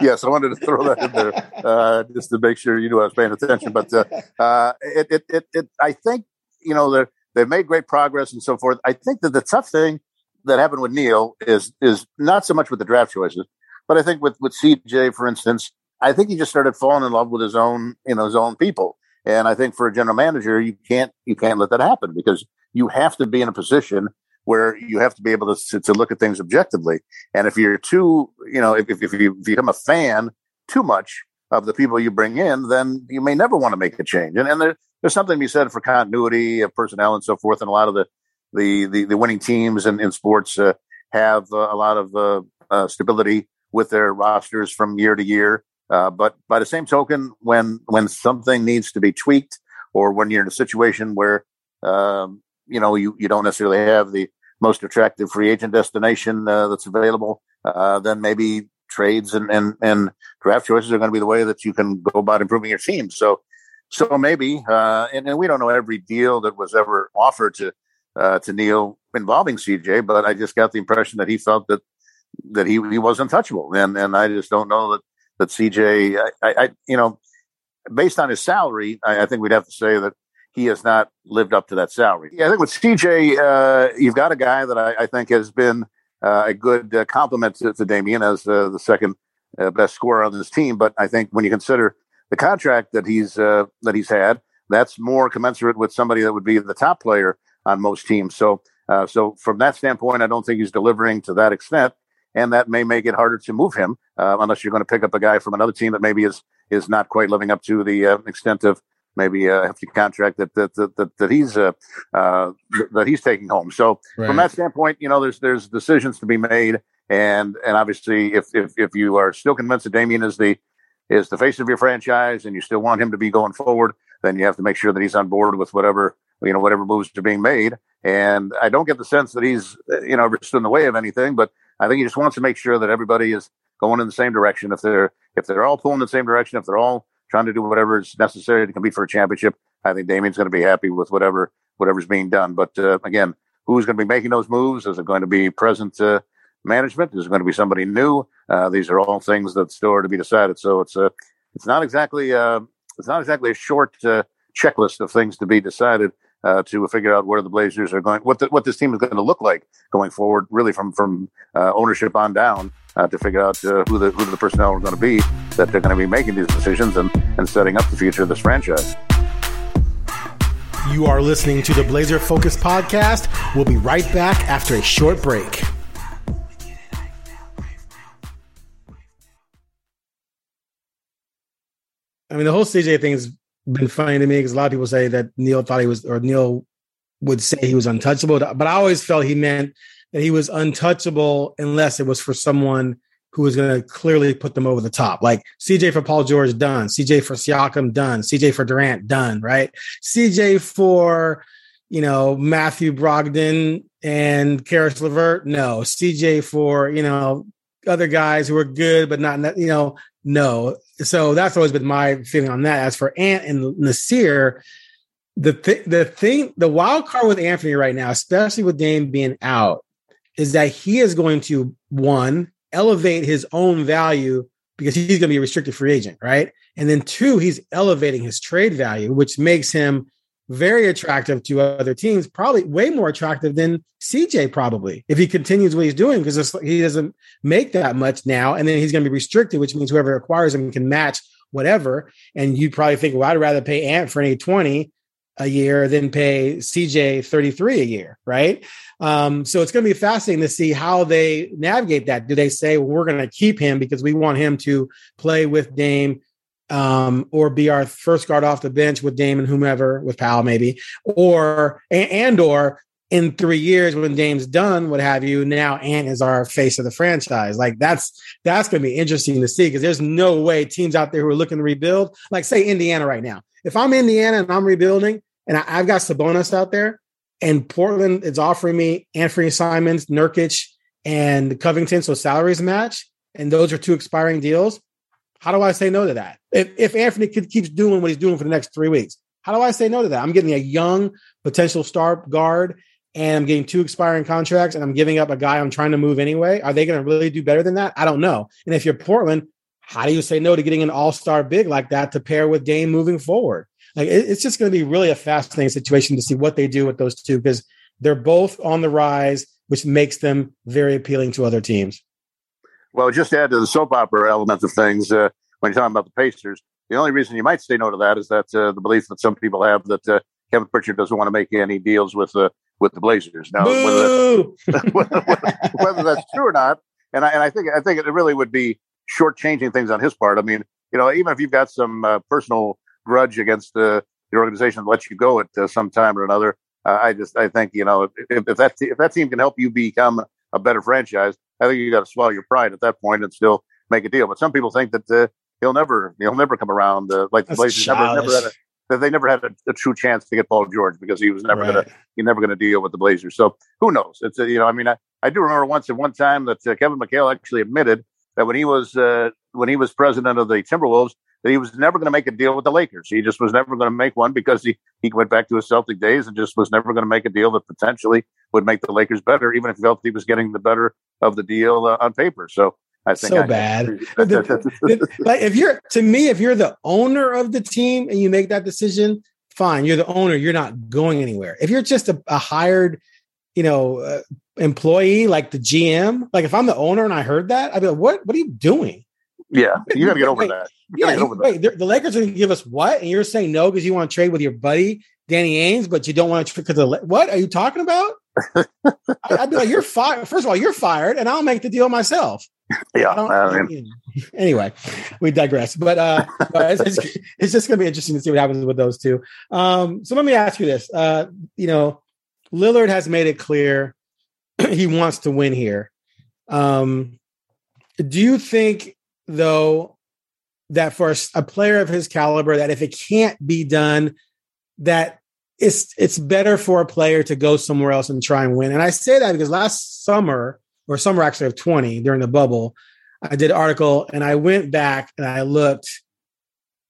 Yes, I wanted to throw that in there uh, just to make sure you knew I was paying attention. But uh, uh, it, it it it I think you know they're they've made great progress and so forth. I think that the tough thing that happened with Neil is is not so much with the draft choices, but I think with with C J, for instance, I think he just started falling in love with his own you know his own people. And I think for a general manager, you can't you can't let that happen because you have to be in a position where you have to be able to to look at things objectively. And if you're too, you know, if, if you become a fan too much of the people you bring in, then you may never want to make a change. And, and there, there's something to be said for continuity of personnel and so forth. And a lot of the the the, the winning teams in, in sports uh, have uh, a lot of uh, uh, stability with their rosters from year to year. Uh, but by the same token, when when something needs to be tweaked, or when you're in a situation where um, you know you, you don't necessarily have the most attractive free agent destination uh, that's available, uh, then maybe trades and, and, and draft choices are going to be the way that you can go about improving your team. So so maybe, uh, and, and we don't know every deal that was ever offered to uh, to Neil involving C J, but I just got the impression that he felt that that he he was untouchable, and and I just don't know that. That C J, I, I, you know, based on his salary, I, I think we'd have to say that he has not lived up to that salary. Yeah, I think with C J, uh, you've got a guy that I, I think has been uh, a good uh, compliment to, to Damian as uh, the second uh, best scorer on this team. But I think when you consider the contract that he's uh, that he's had, that's more commensurate with somebody that would be the top player on most teams. So, uh, so from that standpoint, I don't think he's delivering to that extent. And that may make it harder to move him uh, unless you're going to pick up a guy from another team that maybe is is not quite living up to the uh, extent of maybe a hefty contract that that that, that, that he's uh, uh, that he's taking home. So right. From that standpoint, you know, there's there's decisions to be made, and and obviously, if if if you are still convinced that Damian is the is the face of your franchise, and you still want him to be going forward, then you have to make sure that he's on board with whatever you know whatever moves are being made. And I don't get the sense that he's you know ever stood in the way of anything, but I think he just wants to make sure that everybody is going in the same direction. If they're if they're all pulling in the same direction, if they're all trying to do whatever is necessary to compete for a championship, I think Damian's going to be happy with whatever whatever's being done. But uh, again, who's going to be making those moves? Is it going to be present uh, management? Is it going to be somebody new? Uh, these are all things that still are to be decided. So it's a uh, it's not exactly uh, it's not exactly a short uh, checklist of things to be decided. Uh, to figure out where the Blazers are going, what the, what this team is going to look like going forward, really from from uh, ownership on down, uh, to figure out uh, who the who the personnel are going to be that they're going to be making these decisions and and setting up the future of this franchise. You are listening to the Blazer Focus Podcast. We'll be right back after a short break. I mean, the whole C J thing is. Been funny to me because a lot of people say that Neil thought he was, or Neil would say he was untouchable. But I always felt he meant that he was untouchable unless it was for someone who was going to clearly put them over the top. Like C J for Paul George, done. C J for Siakam, done. C J for Durant, done. Right? C J for you know Matthew Brogdon and Karis LeVert, no. C J for you know other guys who are good but not you know. No. So that's always been my feeling on that. As for Ant and Nassir, the, th- the thing, the wild card with Anfernee right now, especially with Dame being out, is that he is going to, one, elevate his own value because he's going to be a restricted free agent, right? And then two, he's elevating his trade value, which makes him very attractive to other teams, probably way more attractive than C J probably, if he continues what he's doing, because he doesn't make that much now. And then he's going to be restricted, which means whoever acquires him can match whatever. And you probably think, well, I'd rather pay Anfernee twenty a year than pay C J thirty-three a year, right? Um, so it's going to be fascinating to see how they navigate that. Do they say, well, we're going to keep him because we want him to play with Dame um, or be our first guard off the bench with Dame and whomever, with Powell maybe, or and, and or in three years when Dame's done, what have you, now Ant is our face of the franchise. Like that's that's going to be interesting to see, because there's no way teams out there who are looking to rebuild, like say Indiana right now. If I'm Indiana and I'm rebuilding and I, I've got Sabonis out there, and Portland is offering me Anfernee Simons, Nurkic, and Covington, so salaries match, and those are two expiring deals, how do I say no to that? If if Anfernee keeps doing what he's doing for the next three weeks, how do I say no to that? I'm getting a young potential star guard, and I'm getting two expiring contracts, and I'm giving up a guy I'm trying to move anyway. Are they going to really do better than that? I don't know. And if you're Portland, how do you say no to getting an all-star big like that to pair with Dame moving forward? Like it's just going to be really a fascinating situation to see what they do with those two, because they're both on the rise, which makes them very appealing to other teams. Well, just to add to the soap opera element of things, uh, when you're talking about the Pacers, the only reason you might say no to that is that uh, the belief that some people have that uh, Kevin Pritchard doesn't want to make any deals with uh, with the Blazers. Now, whether that's, whether, whether that's true or not, and I, and I think I think it really would be shortchanging things on his part. I mean, you know, even if you've got some uh, personal grudge against uh, the organization that lets you go at uh, some time or another. Uh, I just, I think, you know, if, if that if that team can help you become a better franchise, I think you got to swallow your pride at that point and still make a deal. But some people think that uh, he'll never, he'll never come around. Uh, like That's the Blazers never, never had a, that they never had a, a true chance to get Paul George because he was never right. gonna, he never gonna deal with the Blazers. So who knows? It's uh, you know, I mean, I, I do remember once at one time that uh, Kevin McHale actually admitted that when he was uh, when he was president of the Timberwolves, that he was never going to make a deal with the Lakers. He just was never going to make one because he, he went back to his Celtic days and just was never going to make a deal that potentially would make the Lakers better, even if he felt he was getting the better of the deal uh, on paper. So I think so I, bad. I, the, the, like if you're to me, if you're the owner of the team and you make that decision, fine. You're the owner. You're not going anywhere. If you're just a, a hired, you know, uh, employee like the G M, like if I'm the owner and I heard that, I'd be like, what? What are you doing? Yeah, you got to get over wait, that. You yeah, get over wait, that. The Lakers are going to give us what? And you're saying no because you want to trade with your buddy, Danny Ainge, but you don't want to trade because of what are you talking about? I, I'd be like, you're fired. First of all, you're fired, and I'll make the deal myself. Yeah. I I mean, anyway, we digress. But, uh, but it's, it's, it's just going to be interesting to see what happens with those two. Um, so let me ask you this. Uh, you know, Lillard has made it clear he wants to win here. Um, do you think... though, that for a player of his caliber, that if it can't be done, that it's it's better for a player to go somewhere else and try and win. And I say that because last summer, or summer actually of twenty, during the bubble, I did an article and I went back and I looked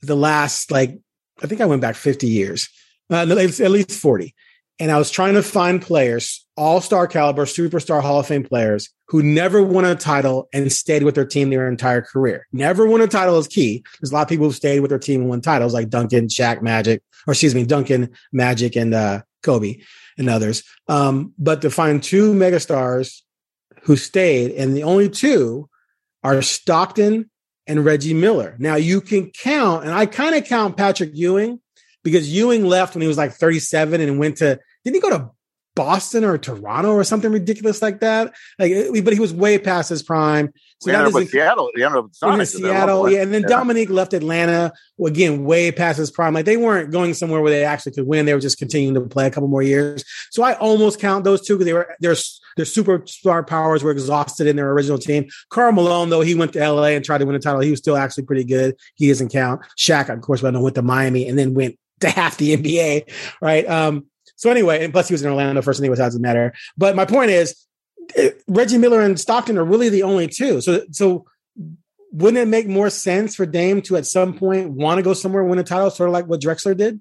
the last, like, I think I went back fifty years, uh, at least forty. And I was trying to find players, all-star caliber, superstar Hall of Fame players who never won a title and stayed with their team their entire career. Never won a title is key. There's a lot of people who stayed with their team and won titles, like Duncan, Shaq, Magic, or excuse me, Duncan, Magic, and uh, Kobe, and others. Um, but to find two megastars who stayed, and the only two are Stockton and Reggie Miller. Now, you can count, and I kind of count Patrick Ewing, because Ewing left when he was like thirty-seven and went to, didn't he go to Boston or Toronto or something ridiculous like that? Like, but he was way past his prime. So he ended up with Seattle. He ended up with Sonic, Seattle, yeah. And then yeah. Dominique left Atlanta, again, way past his prime. Like, they weren't going somewhere where they actually could win. They were just continuing to play a couple more years. So I almost count those two because they were their their superstar powers were exhausted in their original team. Karl Malone, though, he went to L A and tried to win a title. He was still actually pretty good. He doesn't count. Shaq, of course, went to Miami and then went to half the N B A, right? Um, so anyway, and plus he was in Orlando first, anyway, so it doesn't matter. But my point is, it, Reggie Miller and Stockton are really the only two. So, so wouldn't it make more sense for Dame to at some point want to go somewhere and win a title, sort of like what Drexler did?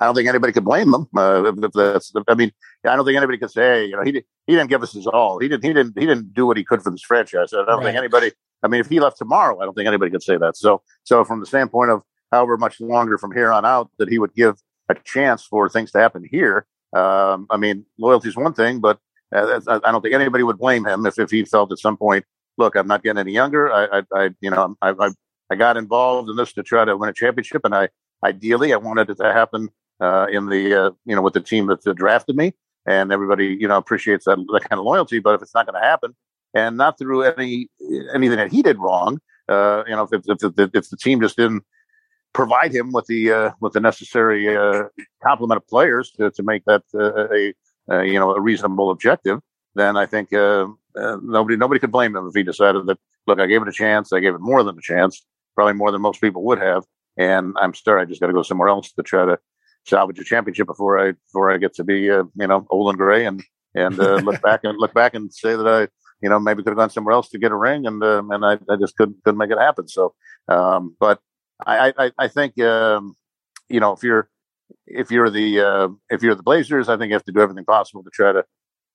I don't think anybody could blame them. Uh, if that's, I mean, I don't think anybody could say, hey, you know, he did, he didn't give us his all. He didn't. He didn't. He didn't do what he could for this franchise. I don't right. think anybody. I mean, if he left tomorrow, I don't think anybody could say that. So, so from the standpoint of however much longer from here on out that he would give a chance for things to happen here. Um, I mean, loyalty is one thing, but uh, I don't think anybody would blame him if, if he felt at some point, look, I'm not getting any younger. I, I, I you know, I, I, I got involved in this to try to win a championship. And I, ideally, I wanted it to happen uh, in the, uh, you know, with the team that drafted me, and everybody, you know, appreciates that, that kind of loyalty. But if it's not going to happen, and not through any, anything that he did wrong, uh, you know, if, if, if, if the team just didn't, provide him with the uh, with the necessary uh, complement of players to, to make that uh, a uh, you know a reasonable objective, then I think uh, uh, nobody nobody could blame him if he decided that, look, I gave it a chance, I gave it more than a chance, probably more than most people would have, and I'm sorry, I just got to go somewhere else to try to salvage a championship before I before I get to be uh, you know old and gray and and uh, look back and look back and say that I you know maybe could have gone somewhere else to get a ring and uh, and I, I just couldn't couldn't make it happen. So, um, but. I, I, I think, um, you know, if you're, if you're the, uh, if you're the Blazers, I think you have to do everything possible to try to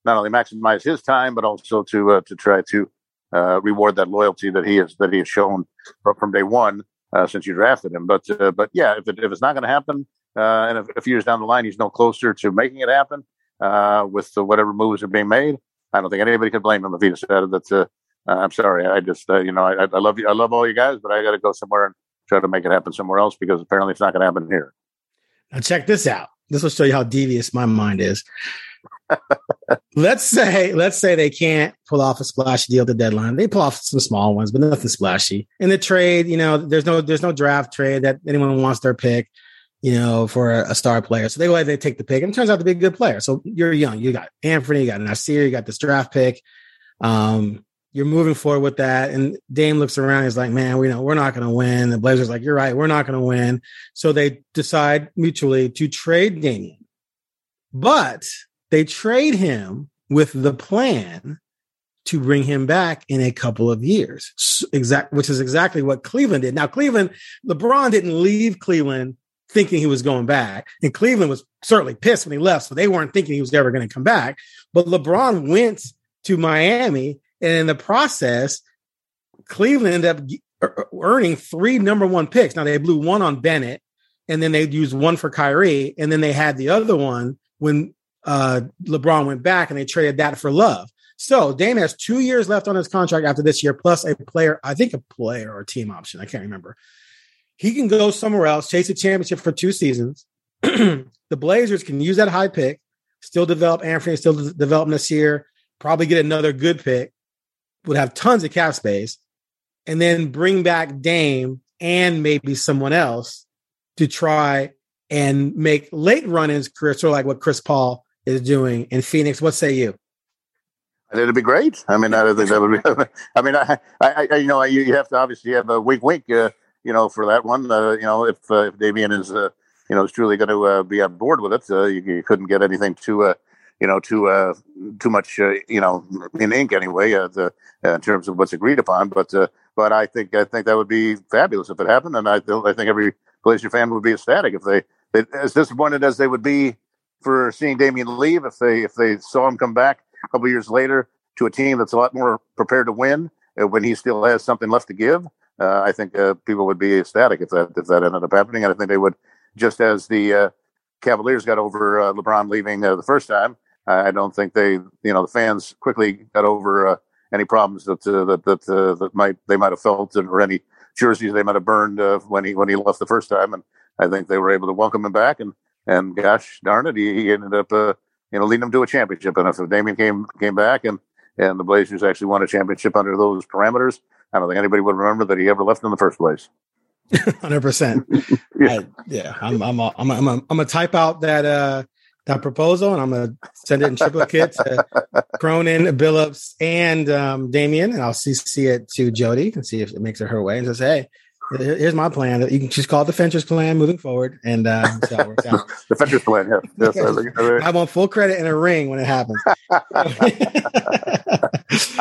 not only maximize his time, but also to, uh, to try to, uh, reward that loyalty that he has, that he has shown from day one, uh, since you drafted him. But, uh, but yeah, if it, if it's not going to happen, uh, and if, a few years down the line, he's no closer to making it happen, uh, with the, whatever moves are being made, I don't think anybody could blame him if he decided that, uh, I'm sorry. I just, uh, you know, I, I love you. I love all you guys, but I got to go somewhere and try to make it happen somewhere else because apparently it's not going to happen here. Now check this out. This will show you how devious my mind is. let's say, let's say they can't pull off a splashy deal at the deadline. They pull off some small ones, but nothing splashy. In the trade, you know, there's no, there's no draft trade that anyone wants their pick, you know, for a, a star player. So they go ahead, they take the pick and it turns out to be a good player. So you're young, you got Anfernee, you got Nassir, you got this draft pick. Um, You're moving forward with that. And Dame looks around. He's like, man, we know we're not going to win. The Blazers like, you're right. We're not going to win. So they decide mutually to trade Damian, but they trade him with the plan to bring him back in a couple of years. So exact, which is exactly what Cleveland did. Now, Cleveland, LeBron didn't leave Cleveland thinking he was going back. And Cleveland was certainly pissed when he left. So they weren't thinking he was ever going to come back, but LeBron went to Miami. And in the process, Cleveland ended up earning three number one picks. Now, they blew one on Bennett, and then they used one for Kyrie, and then they had the other one when uh, LeBron went back, and they traded that for Love. So Dame has two years left on his contract after this year, plus a player, I think a player or a team option. I can't remember. He can go somewhere else, chase a championship for two seasons. The Blazers can use that high pick, still develop Anfernee, still d- develop Nassir, probably get another good pick. Would have tons of cap space, and then bring back Dame and maybe someone else to try and make late run in his career, sort of like what Chris Paul is doing in Phoenix. What say you? It'd be great. I mean, I think that would be. I mean, I, I, I you know, I, you have to obviously have a wink, wink, uh, you know, for that one. Uh, you know, if uh, if Damian is, uh, you know, is truly going to uh, be on board with it, uh, you, you couldn't get anything to. Uh, You know, too uh, too much. Uh, you know, in ink anyway. Uh, the, uh, in terms of what's agreed upon, but uh, but I think I think that would be fabulous if it happened, and I I think every Blazer fan would be ecstatic if they, they as disappointed as they would be for seeing Damian leave. If they if they saw him come back a couple of years later to a team that's a lot more prepared to win uh, when he still has something left to give, uh, I think uh, people would be ecstatic if that if that ended up happening, and I think they would just as the uh, Cavaliers got over uh, LeBron leaving uh, the first time. I don't think they, you know, the fans quickly got over uh, any problems that uh, that that, uh, that might they might have felt, or any jerseys they might have burned uh, when he when he left the first time. And I think they were able to welcome him back. And, and gosh darn it, he, he ended up, uh, you know, leading them to a championship. And if Damian came came back and, and the Blazers actually won a championship under those parameters, I don't think anybody would remember that he ever left in the first place. one hundred percent. Yeah, I, yeah I'm I'm a, I'm a, I'm a, I'm a type out that. Uh, That proposal, and I'm going to send it in triplicate to Cronin, Billups, and um, Damian, and I'll C C it to Jody and see if it makes it her way. And just say, hey, here's my plan. You can just call it the Fentress plan moving forward, and uh, see how it works out. The Fentress plan, yeah. Yes, okay. I want full credit and a ring when it happens. I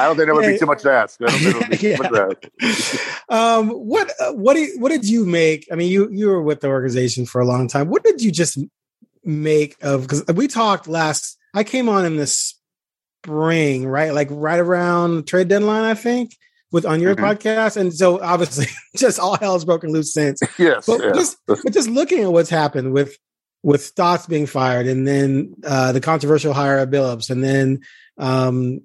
don't think that would be too much to ask. I don't think it would be yeah. too much to ask. um, what uh, what, do, what did you make? I mean, you you were with the organization for a long time. What did you just make of, because we talked last, I came on in the spring, right? Like right around the trade deadline, I think, with on your mm-hmm. podcast. And so obviously just all hell's broken loose since. Yes. But, yeah. just, but just looking at what's happened with, with Stotts being fired, and then uh, the controversial hire of Billups, and then um,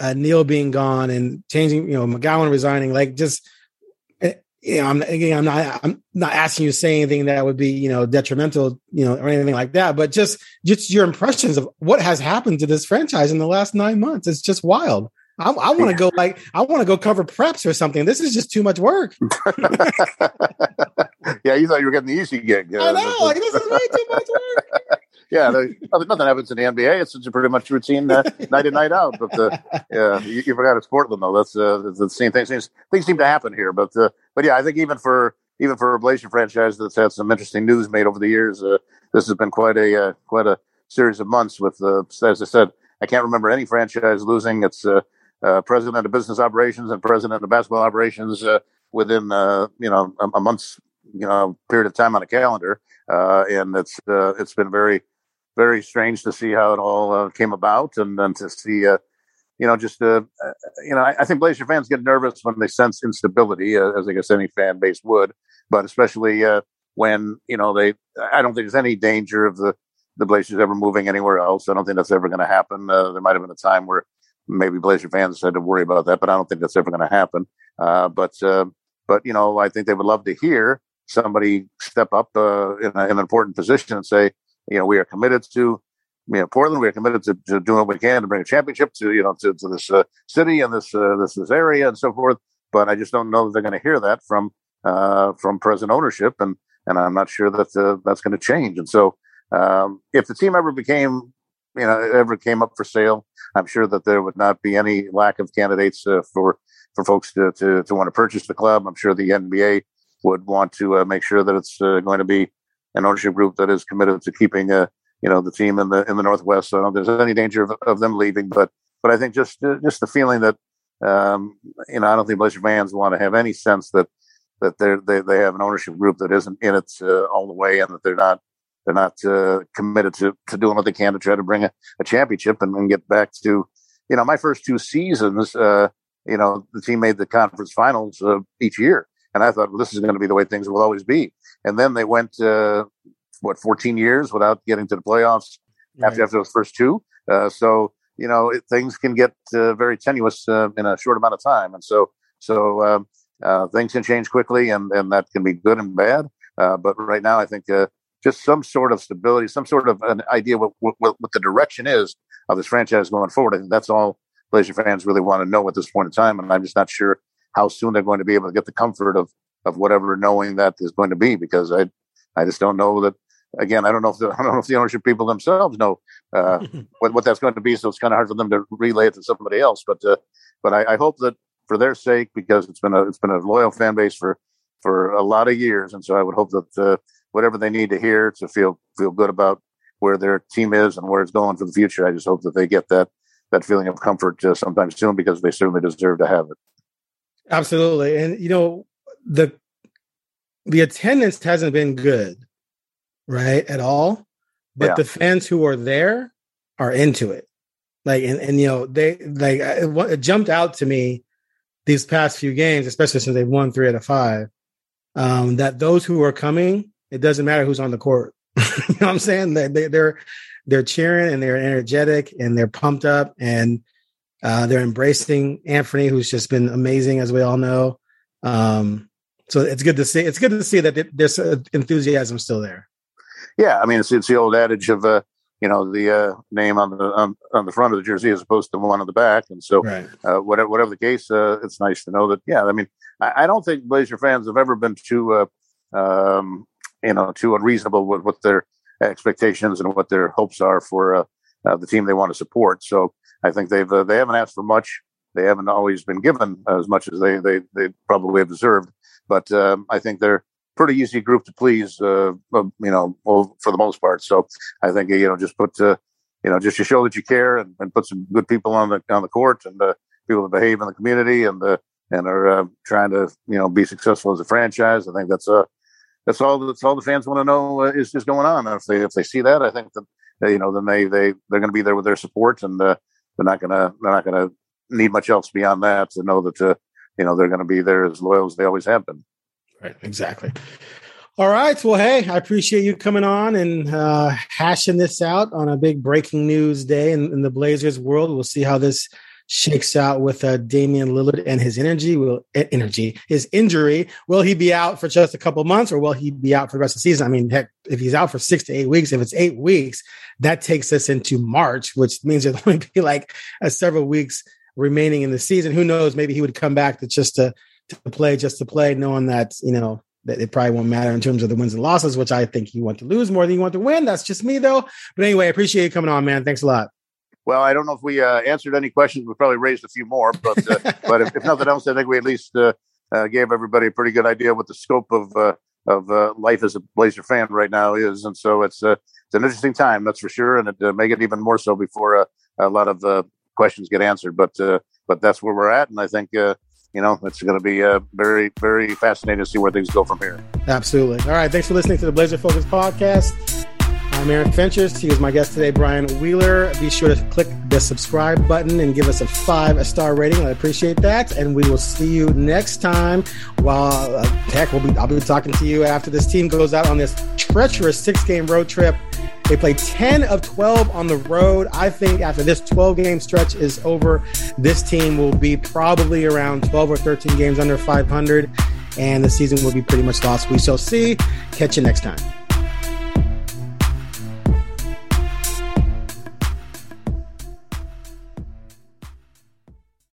uh, Neil being gone and changing, you know, McGowan resigning, like just, you know, I'm again, I'm not, I'm not asking you to say anything that would be, you know, detrimental, you know, or anything like that, but just, just your impressions of what has happened to this franchise in the last nine months. It's just wild. I, I want to go like, I want to go cover preps or something. This is just too much work. Yeah, you thought you were getting the easy gig. Yeah, I know. Like, this is way too much work. Yeah, there, nothing happens in the N B A. It's a pretty much routine uh, night in, night out. But uh, yeah, you, you forgot it's Portland though. That's uh, the same thing. Things, things seem to happen here. But uh, but yeah, I think even for even for a Blazer franchise that's had some interesting news made over the years, uh, this has been quite a uh, quite a series of months. With uh, as I said, I can't remember any franchise losing its uh, uh, president of business operations and president of basketball operations uh, within uh, you know a, a month's you know period of time on a calendar. Uh, and it's uh, it's been very. Very strange to see how it all uh, came about, and then to see, uh, you know, just, uh, uh, you know, I, I think Blazer fans get nervous when they sense instability, uh, as I guess any fan base would, but especially uh, when, you know, they, I don't think there's any danger of the, the Blazers ever moving anywhere else. I don't think that's ever going to happen. Uh, there might have been a time where maybe Blazer fans had to worry about that, but I don't think that's ever going to happen. Uh, but, uh, but, you know, I think they would love to hear somebody step up uh, in, a, in an important position and say, you know, we are committed to, you know, Portland. We are committed to, to doing what we can to bring a championship to, you know, to, to this uh, city and this, uh, this this area and so forth. But I just don't know that they're going to hear that from uh, from present ownership, and and I'm not sure that uh, that's going to change. And so, um, if the team ever became, you know, ever came up for sale, I'm sure that there would not be any lack of candidates uh, for for folks to, to to want to purchase the club. I'm sure the N B A would want to uh, make sure that it's uh, going to be an ownership group that is committed to keeping, uh, you know, the team in the in the Northwest. So I don't think there's any danger of, of them leaving. But but I think just uh, just the feeling that, um, you know, I don't think Blazer fans want to have any sense that that they they they have an ownership group that isn't in it uh, all the way, and that they're not they're not uh, committed to, to doing what they can to try to bring a, a championship and, and get back to, you know, my first two seasons. Uh, you know, the team made the conference finals uh, each year. And I thought, well, this is going to be the way things will always be. And then they went, uh, what, fourteen years without getting to the playoffs right. after, after those first two. Uh, so, you know, it, things can get uh, very tenuous uh, in a short amount of time. And so so um, uh, things can change quickly, and, and that can be good and bad. Uh, but right now, I think uh, just some sort of stability, some sort of an idea what, what, what the direction is of this franchise going forward. I think that's all Blazer fans really want to know at this point in time. And I'm just not sure how soon they're going to be able to get the comfort of, of whatever knowing that is going to be, because I, I just don't know that. Again, I don't know if the, I don't know if the ownership people themselves know uh, what, what that's going to be. So it's kind of hard for them to relay it to somebody else. But, uh, but I, I hope that for their sake, because it's been a, it's been a loyal fan base for, for a lot of years. And so I would hope that uh, whatever they need to hear to feel, feel good about where their team is and where it's going for the future. I just hope that they get that, that feeling of comfort uh, sometime soon, because they certainly deserve to have it. Absolutely. And, you know, the the attendance hasn't been good, right, at all. But yeah. The fans who are there are into it. Like, and, and you know, they like it, it jumped out to me these past few games, especially since they've won three out of five, um, that those who are coming, it doesn't matter who's on the court. You know what I'm saying? They, they, they're they're cheering, and they're energetic, and they're pumped up, and Uh, they're embracing Anfernee, who's just been amazing, as we all know. Um, so it's good to see. It's good to see that there's uh, enthusiasm still there. Yeah, I mean, it's, it's the old adage of uh, you know the uh, name on the on, on the front of the jersey as opposed to the one on the back, and so right. uh, whatever whatever the case, uh, it's nice to know that. Yeah, I mean, I, I don't think Blazer fans have ever been too uh, um, you know too unreasonable with what their expectations and what their hopes are for uh, uh, the team they want to support. So. I think they've uh, they haven't asked for much. They haven't always been given as much as they they, they probably have deserved. But um, I think they're a pretty easy group to please, uh, you know, for the most part. So I think you know just put uh, you know just to show that you care, and, and put some good people on the on the court, and uh, people that behave in the community, and uh, and are uh, trying to you know be successful as a franchise. I think that's uh that's all that's all the fans want to know uh, is is going on. And if they if they see that, I think that you know then they they they're going to be there with their support and. Uh, They're not gonna. They're not gonna need much else beyond that to know that uh, you know they're gonna be there as loyal as they always have been. Right. Exactly. All right. Well, hey, I appreciate you coming on and uh, hashing this out on a big breaking news day in, in the Blazers world. We'll see how this shakes out with uh, Damian Lillard and his energy. Will energy his injury? Will he be out for just a couple months, or will he be out for the rest of the season? I mean, heck, if he's out for six to eight weeks, if it's eight weeks. That takes us into March, which means there's going to be like a several weeks remaining in the season. Who knows? Maybe he would come back to just to, to play, just to play, knowing that, you know, that it probably won't matter in terms of the wins and losses, which I think you want to lose more than you want to win. That's just me, though. But anyway, I appreciate you coming on, man. Thanks a lot. Well, I don't know if we uh, answered any questions. We probably raised a few more, but uh, but if, if nothing else, I think we at least uh, uh, gave everybody a pretty good idea what the scope of uh, of uh, life as a Blazer fan right now is, and so it's uh, it's an interesting time, that's for sure, and it uh, make it even more so before uh, a lot of uh, questions get answered. But uh, but that's where we're at, and I think uh, you know it's going to be uh, very very fascinating to see where things go from here. Absolutely. All right. Thanks for listening to the Blazer Focus Podcast. I'm Aaron Fentress. He was my guest today, Brian Wheeler. Be sure to click the subscribe button and give us a five-star rating. I appreciate that. And we will see you next time. While uh, heck, we'll be, I'll be talking to you after this team goes out on this treacherous six-game road trip. They play ten of twelve on the road. I think after this twelve-game stretch is over, this team will be probably around twelve or thirteen games under five hundred, and the season will be pretty much lost. We shall see. Catch you next time.